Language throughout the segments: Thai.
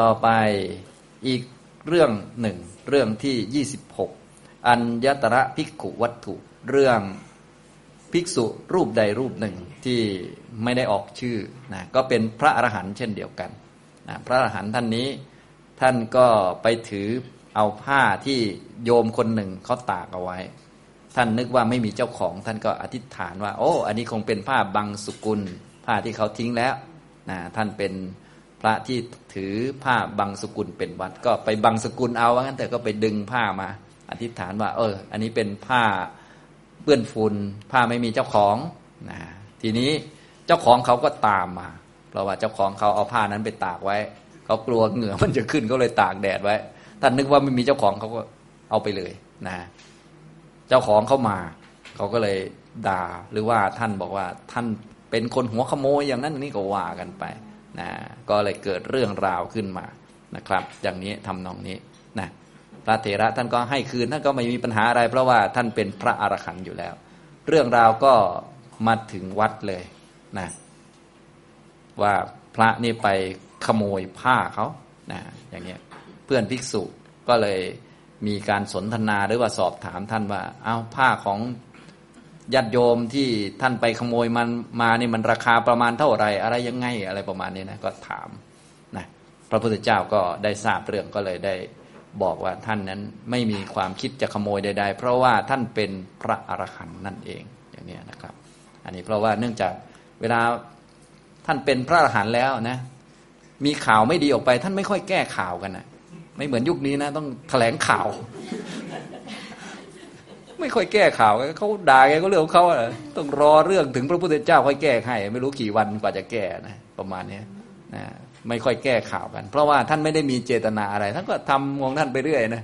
ต่อไปอีกเรื่องหนึ่งเรื่องที่26อัญญตระภิกขุวัตถุเรื่องภิกษุรูปใดรูปหนึ่งที่ไม่ได้ออกชื่อนะก็เป็นพระอรหันต์เช่นเดียวกันนะพระอรหันต์ท่านนี้ท่านก็ไปถือเอาผ้าที่โยมคนหนึ่งเขาตากเอาไว้ท่านนึกว่าไม่มีเจ้าของท่านก็อธิษฐานว่าโอ้อันนี้คงเป็นผ้าบังสุกุลผ้าที่เขาทิ้งแล้วนะท่านเป็นพระที่ถือผ้าบังสุกุลเป็นวัดก็ไปบังสุกุลเอาว่างั้นแต่ก็ไปดึงผ้ามาอธิษฐานว่าอันนี้เป็นผ้าเปื้อนฝุ่นผ้าไม่มีเจ้าของนะทีนี้เจ้าของเขาก็ตามมาเพราะว่าเจ้าของเขาเอาผ้านั้นไปตากไว้เขากลัวเหงื่อมันจะขึ้นก็เลยตากแดดไว้ท่านนึกว่าไม่มีเจ้าของเขาก็เอาไปเลยนะเจ้าของเขามาเขาก็เลยด่าหรือว่าท่านบอกว่าท่านเป็นคนหัวขโมยอย่างนั้นนี่ก็ว่ากันไปนะก็เลยเกิดเรื่องราวขึ้นมานะครับอย่างนี้ทำนองนี้นะพระเถระท่านก็ให้คืนท่านก็ไม่มีปัญหาอะไรเพราะว่าท่านเป็นพระอรหันต์อยู่แล้วเรื่องราวก็มาถึงวัดเลยนะว่าพระนี่ไปขโมยผ้าเขานะอย่างนี้เพื่อนภิกษุก็เลยมีการสนทนาหรือว่าสอบถามท่านว่าเอาผ้าของญาติโยมที่ท่านไปขโมยมันมานี่มันราคาประมาณเท่าไหร่อะไรยังไงอะไรประมาณนี้นะก็ถามนะพระพุทธเจ้าก็ได้ทราบเรื่องก็เลยได้บอกว่าท่านนั้นไม่มีความคิดจะขโมยใดๆเพราะว่าท่านเป็นพระอรหันต์นั่นเองอย่างนี้นะครับอันนี้เพราะว่าเนื่องจากเวลาท่านเป็นพระอรหันต์แล้วนะมีข่าวไม่ดีออกไปท่านไม่ค่อยแก้ข่าวกันนะไม่เหมือนยุคนี้นะต้องแถลงข่าวไม่ค่อยแก้ข่าวเขาด่าไงก็เรื่องของเขาต้องรอเรื่องถึงพระพุทธเจ้าค่อยแก้ให้ไม่รู้กี่วันกว่าจะแก้นะประมาณนี้นะไม่ค่อยแก้ข่าวกันเพราะว่าท่านไม่ได้มีเจตนาอะไรท่านก็ทำของท่านไปเรื่อยนะ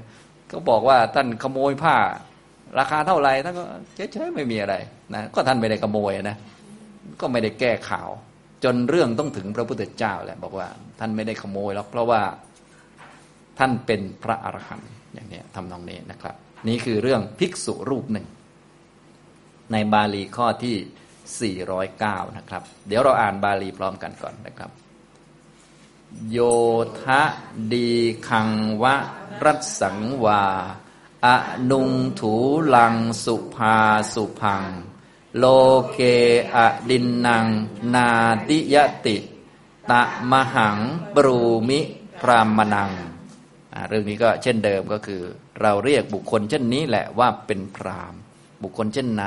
ก็บอกว่าท่านขโมยผ้าราคาเท่าไหร่ท่านก็เฉยๆไม่มีอะไรนะก็ท่านไม่ได้ขโมยนะก็ไม่ได้แก้ข่าวจนเรื่องต้องถึงพระพุทธเจ้าแหละบอกว่าท่านไม่ได้ขโมยหรอกเพราะว่าท่านเป็นพระอรหันต์อย่างนี้ทำนองนี้นะครับนี่คือเรื่องภิกษุรูปหนึ่งในบาลีข้อที่409นะครับเดี๋ยวเราอ่านบาลีพร้อมกันก่อนนะครับโยทะดีคังวะรัสสังวาอนุงถูลังสุภาสุพังโลเกอดินนังนาติยติตะมหังบรูมิพรามนังเรื่องนี้ก็เช่นเดิมก็คือเราเรียกบุคคลเช่นนี้แหละว่าเป็นพราหมณ์บุคคลเช่นไหน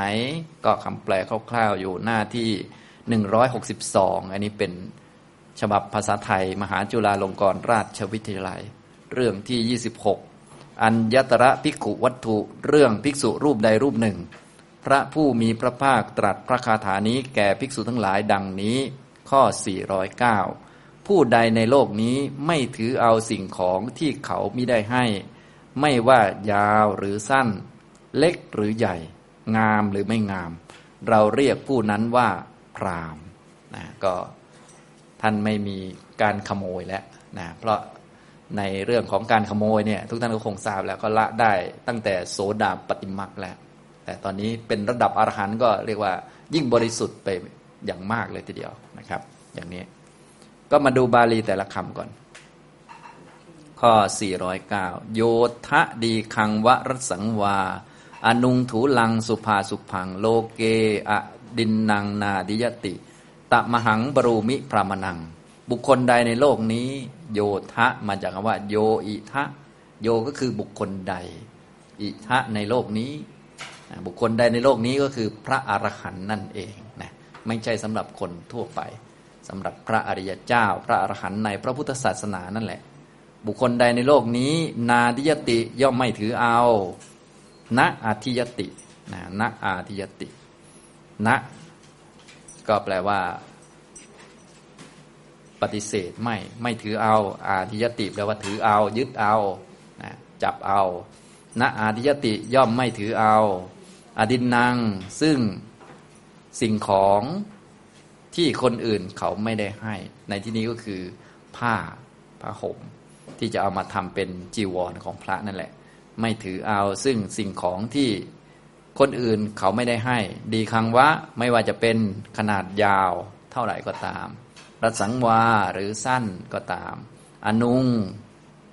ก็คำแปลคร่าวๆอยู่หน้าที่162อันนี้เป็นฉบับภาษาไทยมหาจุฬาลงกรณราชวิทยาลัยเรื่องที่26อัญญตระภิกขุวัตถุเรื่องภิกษุรูปใดรูปหนึ่งพระผู้มีพระภาคตรัสพระคาถานี้แก่ภิกษุทั้งหลายดังนี้ข้อ409ผู้ใดในโลกนี้ไม่ถือเอาสิ่งของที่เขามิได้ให้ไม่ว่ายาวหรือสั้นเล็กหรือใหญ่งามหรือไม่งามเราเรียกผู้นั้นว่าพราหมณ์นะก็ท่านไม่มีการขโมยแล้วนะเพราะในเรื่องของการขโมยเนี่ยทุกท่านก็คงทราบแล้วก็ละได้ตั้งแต่โสดาปัตติมรรคแล้วแต่ตอนนี้เป็นระดับอรหันต์ก็เรียกว่ายิ่งบริสุทธิ์ไปอย่างมากเลยทีเดียวนะครับอย่างนี้ก็มาดูบาลีแต่ละคำก่อนข้อ409โยทะดีคังวะรัสสังวาอนุงถูลังสุภาสุพังโลเกอดินนังนาดิยติตะมหังบรูมิพรามนังบุคคลใดในโลกนี้โยทะมาจากคำว่าโยอิทะโยก็คือบุคคลใดอิทะในโลกนี้บุคคลใดในโลกนี้ก็คือพระอรหันต์นั่นเองนะไม่ใช่สำหรับคนทั่วไปสำหรับพระอริยเจ้าพระอรหันต์ในพระพุทธศาสนานั่นแหละบุคคลใดในโลกนี้นาทิยติย่อมไม่ถือเอาณอาทิยติณอาทิยติณก็แปลว่าปฏิเสธไม่ถือเอาอาทิยติแปลว่าถือเอายึดเอาจับเอาณอาทิยติย่อมไม่ถือเอาอดินนังซึ่งสิ่งของที่คนอื่นเขาไม่ได้ให้ในที่นี้ก็คือผ้าห่มที่จะเอามาทำเป็นจีวรของพระนั่นแหละไม่ถือเอาซึ่งสิ่งของที่คนอื่นเขาไม่ได้ให้ดีคังวะไม่ว่าจะเป็นขนาดยาวเท่าไหร่ก็ตามรัดสังวาหรือสั้นก็ตาม อนุง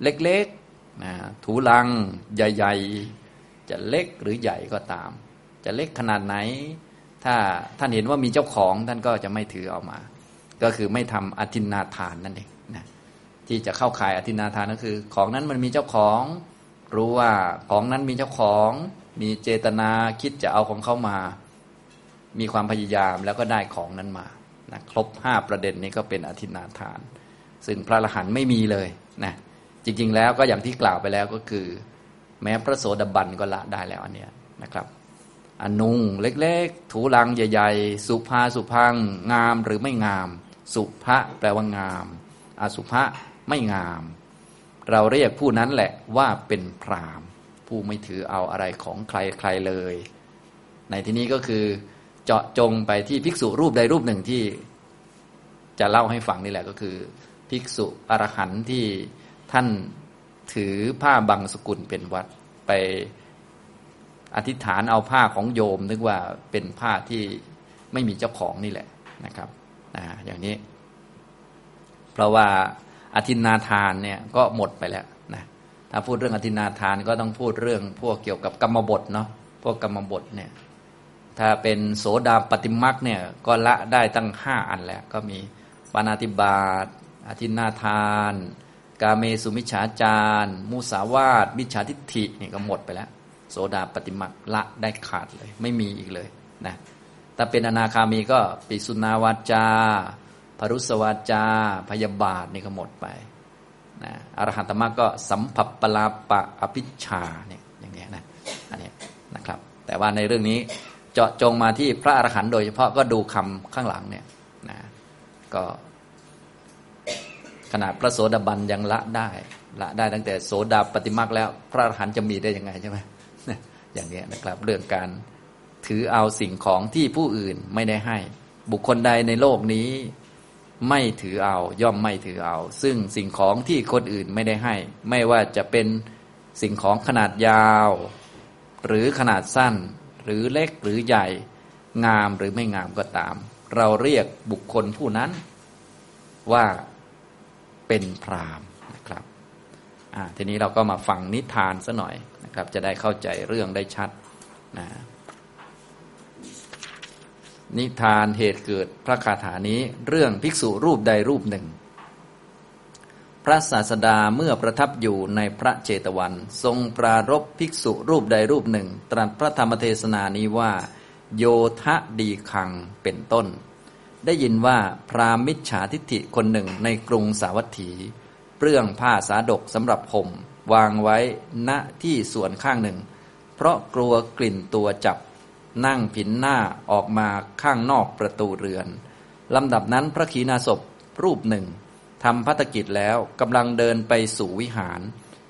เล็กๆนะถูลังใหญ่ๆจะเล็กหรือใหญ่ก็ตามจะเล็กขนาดไหนถ้าท่านเห็นว่ามีเจ้าของท่านก็จะไม่ถือเอามาก็คือไม่ทำอทินนาทานนั่นเองนะที่จะเข้าข่ายอทินนาทานก็คือของนั้นมันมีเจ้าของรู้ว่าของนั้นมีเจ้าของมีเจตนาคิดจะเอาของเขามามีความพยายามแล้วก็ได้ของนั้นมานะครบ5ประเด็นนี้ก็เป็นอทินนาทานซึ่งพระอรหันต์ไม่มีเลยนะจริงๆแล้วก็อย่างที่กล่าวไปแล้วก็คือแม้พระโสดาบันก็ละได้แล้วอันเนี้ยนะครับอนุงเล็กๆถูลังใหญ่ๆสุภาสุพังงามหรือไม่งามสุภะแปลว่างามอสุภะไม่งามเราเรียกผู้นั้นแหละว่าเป็นพราหมณ์ผู้ไม่ถือเอาอะไรของใครๆเลยในที่นี้ก็คือเจาะจงไปที่ภิกษุรูปใดรูปหนึ่งที่จะเล่าให้ฟังนี่แหละก็คือภิกษุอรหันต์ที่ท่านถือผ้าบังสกุลเป็นวัดไปอธิษฐานเอาผ้าของโยมนึกว่าเป็นผ้าที่ไม่มีเจ้าของนี่แหละนะครับอย่างนี้เพราะว่าอทินนาทานเนี่ยก็หมดไปแล้วนะถ้าพูดเรื่องอทินนาทานก็ต้องพูดเรื่องพวกเกี่ยวกับกรรมบทเนาะพวกกรรมบทเนี่ยถ้าเป็นโสดาปัตติมรรคเนี่ยก็ละได้ตั้ง5อันแล้วก็มีปาณาติบาตอทินนาทานกาเมสุมิจฉาจารมุสาวาทมิจฉาทิฏฐินี่ก็หมดไปแล้วโสดาปัตติมรรคละได้ขาดเลยไม่มีอีกเลยนะถ้าเป็นอนาคามีก็ปิสุนาวาจาพรุสวาจาพยาบาทนี่ก็หมดไปนะอรหันตมรรคก็สัมภัปปลาปะอภิชฌาเนี่ยอย่างเงี้ยนะอันนี้นะครับแต่ว่าในเรื่องนี้เจาะจงมาที่พระอรหันต์โดยเฉพาะก็ดูคำข้างหลังเนี่ยนะก็ขนาดพระโสดาบันยังละได้ตั้งแต่โสดาปัตติมรรคแล้วพระอรหันต์จะมีได้ยังไงใช่ไหมอย่างนี้นะครับเรื่องการถือเอาสิ่งของที่ผู้อื่นไม่ได้ให้บุคคลใดในโลกนี้ไม่ถือเอาย่อมไม่ถือเอาซึ่งสิ่งของที่คนอื่นไม่ได้ให้ไม่ว่าจะเป็นสิ่งของขนาดยาวหรือขนาดสั้นหรือเล็กหรือใหญ่งามหรือไม่งามก็ตามเราเรียกบุคคลผู้นั้นว่าเป็นพราหมณ์นะครับทีนี้เราก็มาฟังนิทานซะหน่อยครับจะได้เข้าใจเรื่องได้ชัดนะนิทานเหตุเกิดพระคาถานี้เรื่องภิกษุรูปใดรูปหนึ่งพระศาสดาเมื่อประทับอยู่ในพระเจตวันทรงปรารภภิกษุรูปใดรูปหนึ่งตรัสพระธรรมเทศนานี้ว่าโยทะดีคังเป็นต้นได้ยินว่าพราหมณ์มิจฉาทิฏฐิคนหนึ่งในกรุงสาวัตถีเปลื้องผ้าสาดกสำหรับห่มวางไว้ณที่ส่วนข้างหนึ่งเพราะกลัวกลิ่นตัวจับนั่งผินหน้าออกมาข้างนอกประตูเรือนลำดับนั้นพระขีณาสพรูปหนึ่งทำภัตกิจแล้วกำลังเดินไปสู่วิหาร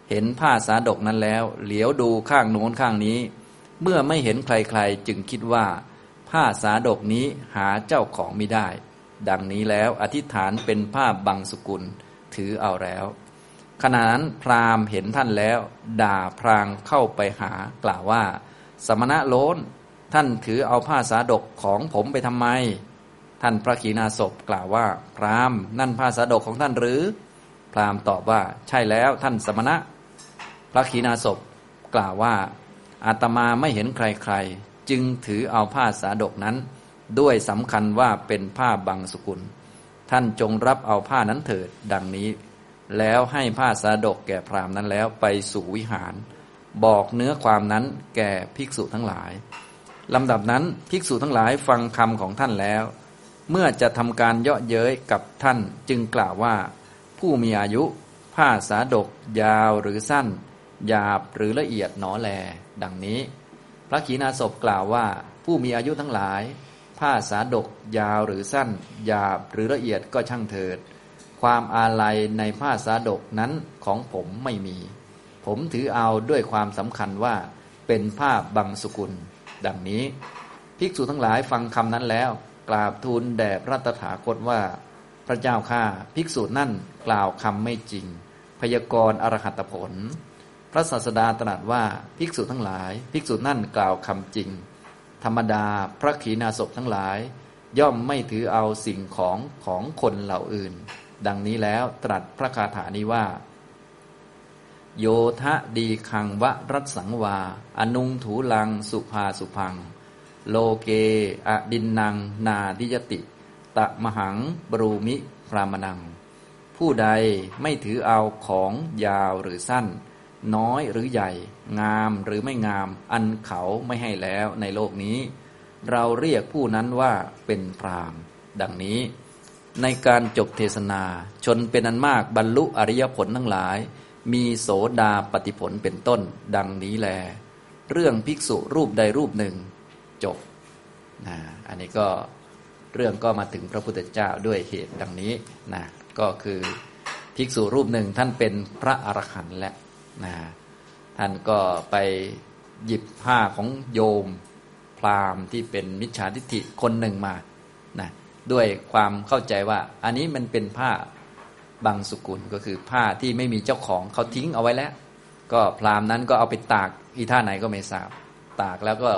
เห็นผ้าสาดกนั้นแล้วเหลียวดูข้างโน้นข้างนี้เมื่อไม่เห็นใครๆจึงคิดว่าผ้าสาดกนี้หาเจ้าของมิได้ดังนี้แล้วอธิษฐานเป็นผ้าบังสุกุลถือเอาแล้วขณะนั้นพราหมณ์เห็นท่านแล้วด่าพรางเข้าไปหากล่าวว่าสมณะโล้นท่านถือเอาผ้าสาดกของผมไปทำไมท่านพระขีณาสพกล่าวว่าพราหมณ์นั่นผ้าสาดกของท่านหรือพราหมณ์ตอบว่าใช่แล้วท่านสมณะพระขีณาสพกล่าวว่าอาตมาไม่เห็นใครๆจึงถือเอาผ้าสาดกนั้นด้วยสำคัญว่าเป็นผ้าบังสุกุลท่านจงรับเอาผ้านั้นเถิดดังนี้แล้วให้ผ้าสาดกแก่พราหมณ์นั้นแล้วไปสู่วิหารบอกเนื้อความนั้นแก่ภิกษุทั้งหลายลำดับนั้นภิกษุทั้งหลายฟังคำของท่านแล้วเมื่อจะทำการเยาะเย้ยกับท่านจึงกล่าวว่าผู้มีอายุผ้าสาดกยาวหรือสั้นหยาบหรือละเอียดหนอแลดังนี้พระขีณาสพกล่าวว่าผู้มีอายุทั้งหลายผ้าสาดกยาวหรือสั้นหยาบหรือละเอียดก็ช่างเถิดความอาลัยในผ้าสาดกนั้นของผมไม่มีผมถือเอาด้วยความสำคัญว่าเป็นผ้าบังสุกุลดังนี้ภิกษุทั้งหลายฟังคำนั้นแล้วกราบทูลแด่พระตถาคตว่าพระเจ้าข้าภิกษุนั่นกล่าวคำไม่จริงพยากรณ์อรหัตผลพระศาสดาตรัสว่าภิกษุทั้งหลายภิกษุนั่นกล่าวคำจริงธรรมดาพระขีณาสพทั้งหลายย่อมไม่ถือเอาสิ่งของของคนเหล่าอื่น ดังนี้แล้วตรัสพระคาถานี้ว่าโยทะดีคังวะรัตสังวาอนุงถูลังสุภาสุพังโลเกอดินนังนาดิยติตะมหังบรูมิพรามนังผู้ใดไม่ถือเอาของยาวหรือสั้นน้อยหรือใหญ่งามหรือไม่งามอันเขาไม่ให้แล้วในโลกนี้เราเรียกผู้นั้นว่าเป็นพรามดังนี้ในการจบเทศนาชนเป็นอันมากบรรลุอริยผลทั้งหลายมีโสดาปัตติผลเป็นต้นดังนี้แลเรื่องภิกษุรูปใดรูปหนึ่งจบนะอันนี้ก็เรื่องก็มาถึงพระพุทธเจ้าด้วยเหตุดังนี้นะก็คือภิกษุรูปหนึ่งท่านเป็นพระอรหันต์แล้วนะท่านก็ไปหยิบผ้าของโยมพราหมณ์ที่เป็นมิจฉาทิฏฐิคนหนึ่งมานะด้วยความเข้าใจว่าอันนี้มันเป็นผ้าบางสุกุลก็คือผ้าที่ไม่มีเจ้าของเขาทิ้งเอาไว้แล้วก็พราหมณ์นั้นก็เอาไปตากอีท่าไหนก็ไม่ทราบตากแล้วก็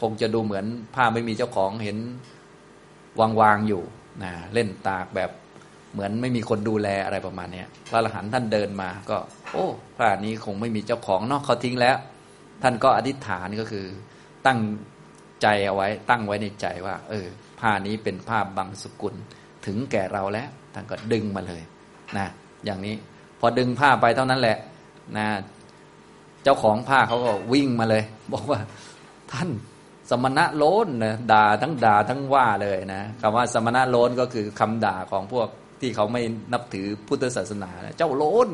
คงจะดูเหมือนผ้าไม่มีเจ้าของเห็นวางๆอยู่นะเล่นตากแบบเหมือนไม่มีคนดูแลอะไรประมาณนี้พระอรหันต์ท่านเดินมาก็โอ้ผ้านี้คงไม่มีเจ้าของเนาะเขาทิ้งแล้วท่านก็อธิษฐานก็คือตั้งใจเอาไว้ตั้งไว้ในใจว่าผ้านี้เป็นผ้าบางสุกุลถึงแก่เราแล้วท่านก็ดึงมาเลยนะอย่างนี้พอดึงผ้าไปเท่านั้นแหละนะเจ้าของผ้าเขาก็วิ่งมาเลยบอกว่าท่านสมณะโลนนะด่าทั้งว่าเลยนะคำว่าสมณะโลนก็คือคำด่าของพวกที่เขาไม่นับถือพุทธศาสนานะเจ้าโลน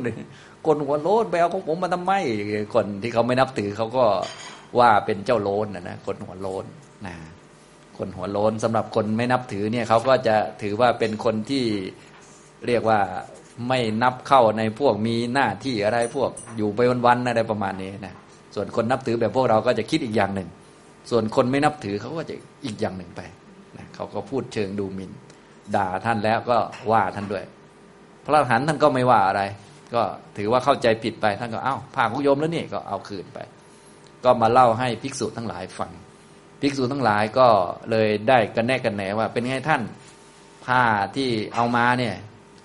คนหัวโลนไปเอาของผมมาทำไมคนที่เขาไม่นับถือเขาก็ว่าเป็นเจ้าโลนนะคนหัวโลนนะคนหัวโลนสำหรับคนไม่นับถือเนี่ยเขาก็จะถือว่าเป็นคนที่เรียกว่าไม่นับเข้าในพวกมีหน้าที่อะไรพวกอยู่ไปวันๆอะไรประมาณนี้นะส่วนคนนับถือแบบพวกเราก็จะคิดอีกอย่างหนึ่งส่วนคนไม่นับถือเขาก็จะอีกอย่างหนึ่งไปนะเขาก็พูดเชิงดูหมิ่นด่าท่านแล้วก็ว่าท่านด้วยพระอรหันต์ท่านก็ไม่ว่าอะไรก็ถือว่าเข้าใจผิดไปท่านก็อ้าวผ้าของโยมแล้วนี่ก็เอาคืนไปก็มาเล่าให้ภิกษุทั้งหลายฟังภิกษุทั้งหลายก็เลยได้กันแน่กันแหนว่าเป็นไงท่านผ้าที่เอามาเนี่ย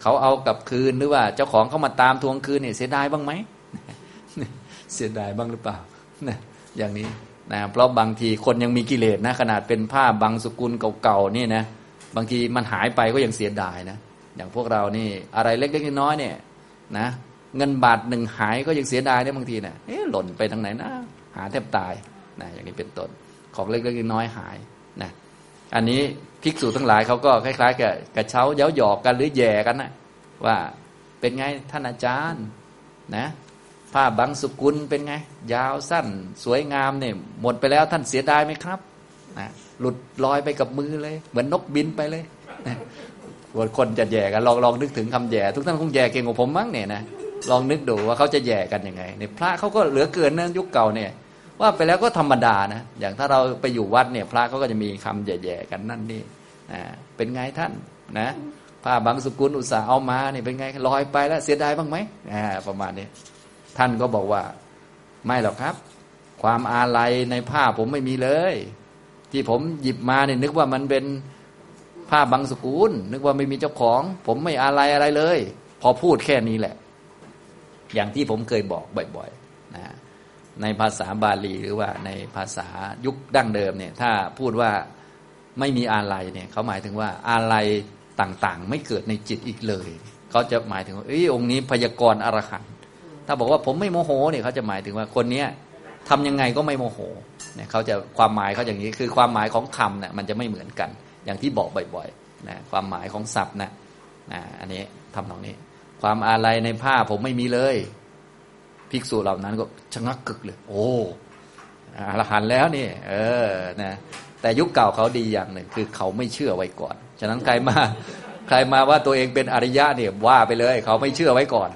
เขาเอากลับคืนหรือว่าเจ้าของเขามาตามทวงคืนเนี่ยเสียดายบ้างไหม เสียดายบ้างหรือเปล่า อย่างนี้นะเพราะบางทีคนยังมีกิเลสนะขนาดเป็นผ้าบางสุกุลเก่าๆนี่นะบางทีมันหายไปก็ยังเสียดายนะอย่างพวกเรานี่อะไรเล็กๆน้อยๆเนี่ยนะเงินบาทหนึ่งหายก็ยังเสียดายได้บางทีนะหล่นไปทางไหนนะหาแทบตายนะอย่างนี้เป็นต้นของเล็กๆน้อยๆหายนะอันนี้ภิกษุทั้งหลายเขาก็คล้ายๆกับกระเช้าเย้าหยอกกันหรือแย่กันนะว่าเป็นไงท่านอาจารย์นะผ้าบางสุกุลเป็นไงยาวสั้นสวยงามเนี่ยหมดไปแล้วท่านเสียดายไหมครับนะหลุดลอยไปกับมือเลยเหมือนนกบินไปเลยนะคนจะแย่กันลองนึกถึงคำแย่ทุกท่านคงแย่เก่งกว่าผมมั้งเนี่ยนะลองนึกดูว่าเขาจะแย่กันยังไงเนี่ยพระเขาก็เหลือเกินนะยุคเก่าเนี่ยว่าไปแล้วก็ธรรมดานะอย่างถ้าเราไปอยู่วัดเนี่ยพระเขาก็จะมีคำแย่ๆกันนั่นนี่นะเป็นไงท่านนะผ้าบางสุกุลอุตสาห์เอามาเนี่ยเป็นไงลอยไปแล้วเสียดายบ้างไหมประมาณนี้ท่านก็บอกว่าไม่หรอกครับความอาลัยในผ้าผมไม่มีเลยที่ผมหยิบมาเนี่ยนึกว่ามันเป็นผ้าบางสุกุลนึกว่าไม่มีเจ้าของผมไม่อาลัยอะไรเลยพอพูดแค่นี้แหละอย่างที่ผมเคยบอกบ่อยๆนะในภาษาบาลีหรือว่าในภาษายุคดั้งเดิมเนี่ยถ้าพูดว่าไม่มีอาลัยเนี่ยเขาหมายถึงว่าอาลัยต่างๆไม่เกิดในจิตอีกเลยเขาจะหมายถึงว่าองค์นี้พยากรณ์อรหันต์ถ้าบอกว่าผมไม่โมโหเนี่ยเขาจะหมายถึงว่าคนเนี้ยทำยังไงก็ไม่โมโหเนี่ยเขาจะความหมายเขาอย่างนี้คือความหมายของคำเนี่ยมันจะไม่เหมือนกันอย่างที่บอกบ่อยๆนะความหมายของศัพท์นะอันนี้ทำตรงนี้ความอาลัยในผ้าผมไม่มีเลยภิกษุเหล่านั้นก็ชะงักกึกเลยโอ้อรหันต์แล้วนี่นะแต่ยุคเก่าเขาดีอย่างหนึ่งคือเขาไม่เชื่อไว้ก่อนฉะนั้นใครมาว่าตัวเองเป็นอริยะเนี่ยว่าไปเลยเขาไม่เชื่อไว้ก่อน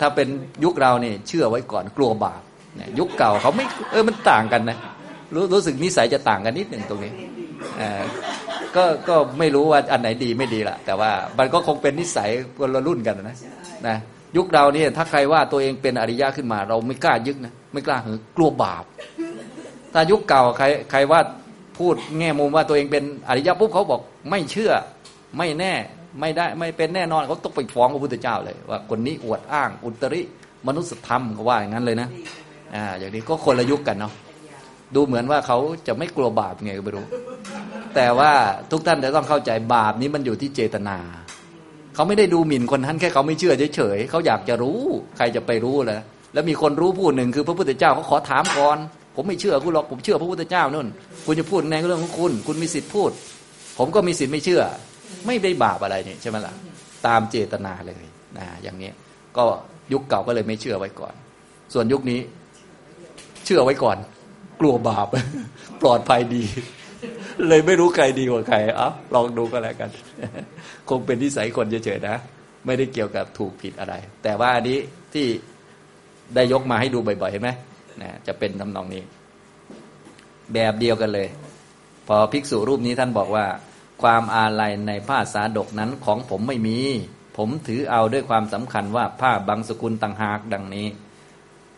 ถ้าเป็นยุคเราเนี่ยเชื่อไว้ก่อนกลัวบาปเนี่ยยุคเก่าเขาไม่มันต่างกันนะรู้สึกนิสัยจะต่างกันนิดหนึ่งตรงนี้ก็ไม่รู้ว่าอันไหนดีไม่ดีล่ะแต่ว่ามันก็คงเป็นนิสัยคนละรุ่นกันนะยุคเราเนี่ยถ้าใครว่าตัวเองเป็นอริยะขึ้นมาเราไม่กล้ายึกนะไม่กล้าหือกลัวบาปแต่ยุคเก่าใครว่าพูดแง่มุมว่าตัวเองเป็นอริยะปุ๊บเขาบอกไม่เชื่อไม่แน่ ไม่ได้ไม่เป็นแน่นอนเขาต้องไปฟ้องพระพุทธเจ้าเลยว่าคนนี้อวดอ้างอุตริมนุษยธรรมเขาว่าอย่างนั้นเลยนะอย่างนี้ก็คนละยุคกันเนาะดูเหมือนว่าเขาจะไม่กลัวบาปไงก็ไม่รู้แต่ว่าทุกท่านจะต้องเข้าใจบาปนี้มันอยู่ที่เจตนาเขาไม่ได้ดูหมิ่นคนนั้นแค่เขาไม่เชื่อเฉยๆเขาอยากจะรู้ใครจะไปรู้ล่ะแล้วมีคนรู้ผู้หนึ่งคือพระพุทธเจ้าเขาขอถามก่อนผมไม่เชื่อคุณหรอกผมเชื่อพระพุทธเจ้านู่นคุณจะพูดในเรื่องของคุณคุณมีสิทธิ์พูดผมก็มีสิทธิ์ไม่เชื่อไม่ได้บาปอะไรนี่ใช่ไหมล่ะตามเจตนาเลยนะอย่างนี้ก็ยุคเก่าก็เลยไม่เชื่อไว้ก่อนส่วนยุคนี้เชื่อไว้ก่อนกลัวบาปปลอดภัยดีเลยไม่รู้ใครดีกว่าใครเอ้าลองดูก็แล้วกันคงเป็นนิสัยคนเฉยๆนะไม่ได้เกี่ยวกับถูกผิดอะไรแต่ว่าอันนี้ที่ได้ยกมาให้ดูบ่อยๆเห็นไหมนะจะเป็นทำนองนี้แบบเดียวกันเลยพอภิกษุรูปนี้ท่านบอกว่าความอาลัยในผ้าสาดกนั้นของผมไม่มีผมถือเอาด้วยความสำคัญว่าผ้าบางสกุลต่างหากดังนี้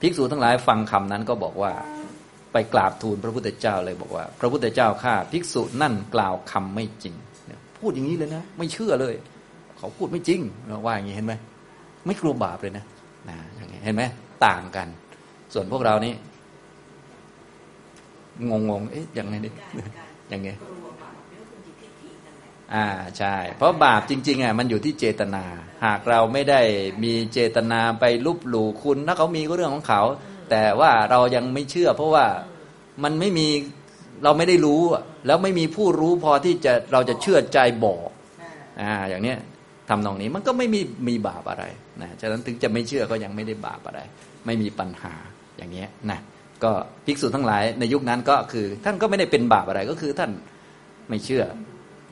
ภิกษุทั้งหลายฟังคำนั้นก็บอกว่าไปกราบทูลพระพุทธเจ้าเลยบอกว่าพระพุทธเจ้าข้าภิกษุนั่นกล่าวคำไม่จริงพูดอย่างนี้เลยนะไม่เชื่อเลยเขาพูดไม่จริงว่าอย่างนี้เห็นไหมไม่กลัวบาปเลยนะอย่างนี้เห็นไหมต่างกันส่วนพวกเรานี่งงๆเอ๊ะยังไงนี่ยังไงใช่เพราะบาปจริงๆมันอยู่ที่เจตนาหากเราไม่ได้มีเจตนาไปลบหลู่คุณถ้าเขามีก็เรื่องของเขาแต่ว่าเรายังไม่เชื่อเพราะว่ามันไม่มีเราไม่ได้รู้แล้วไม่มีผู้รู้พอที่จะเราจะเชื่อใจบอกอย่างนี้ทำนองนี้มันก็ไม่มีบาปอะไรนะฉะนั้นถึงจะไม่เชื่อก็ยังไม่ได้บาปอะไรไม่มีปัญหาอย่างนี้นะก็ภิกษุทั้งหลายในยุคนั้นก็คือท่านก็ไม่ได้เป็นบาปอะไรก็คือท่านไม่เชื่อ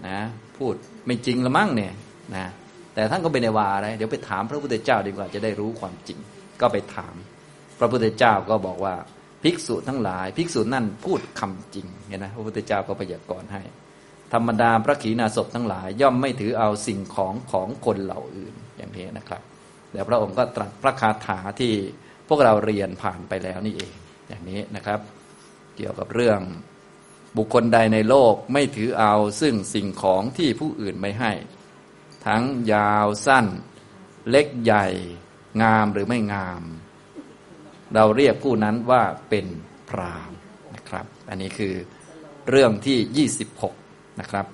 นะพูดไม่จริงละมั้งเนี่ยนะแต่ท่านก็ไม่ได้ว่าอะไรเดี๋ยวไปถามพระพุทธเจ้าดีกว่าจะได้รู้ความจริงก็ไปถามพระพุทธเจ้าก็บอกว่าภิกษุทั้งหลายภิกษุนั่นพูดคำจริงเห็นนะพระพุทธเจ้าก็พยากรณ์ให้ธรรมดาพระขีณาสพทั้งหลายย่อมไม่ถือเอาสิ่งของของคนเหล่าอื่นอย่างนี้นะครับแล้วพระองค์ก็ตรัสพระคาถาที่พวกเราเรียนผ่านไปแล้วนี่เองอย่างนี้นะครับเกี่ยวกับเรื่องบุคคลใดในโลกไม่ถือเอาซึ่งสิ่งของที่ผู้อื่นไม่ให้ทั้งยาวสั้นเล็กใหญ่งามหรือไม่งามเราเรียกผู้นั้นว่าเป็นพราหมณ์นะครับอันนี้คือเรื่องที่26นะครับ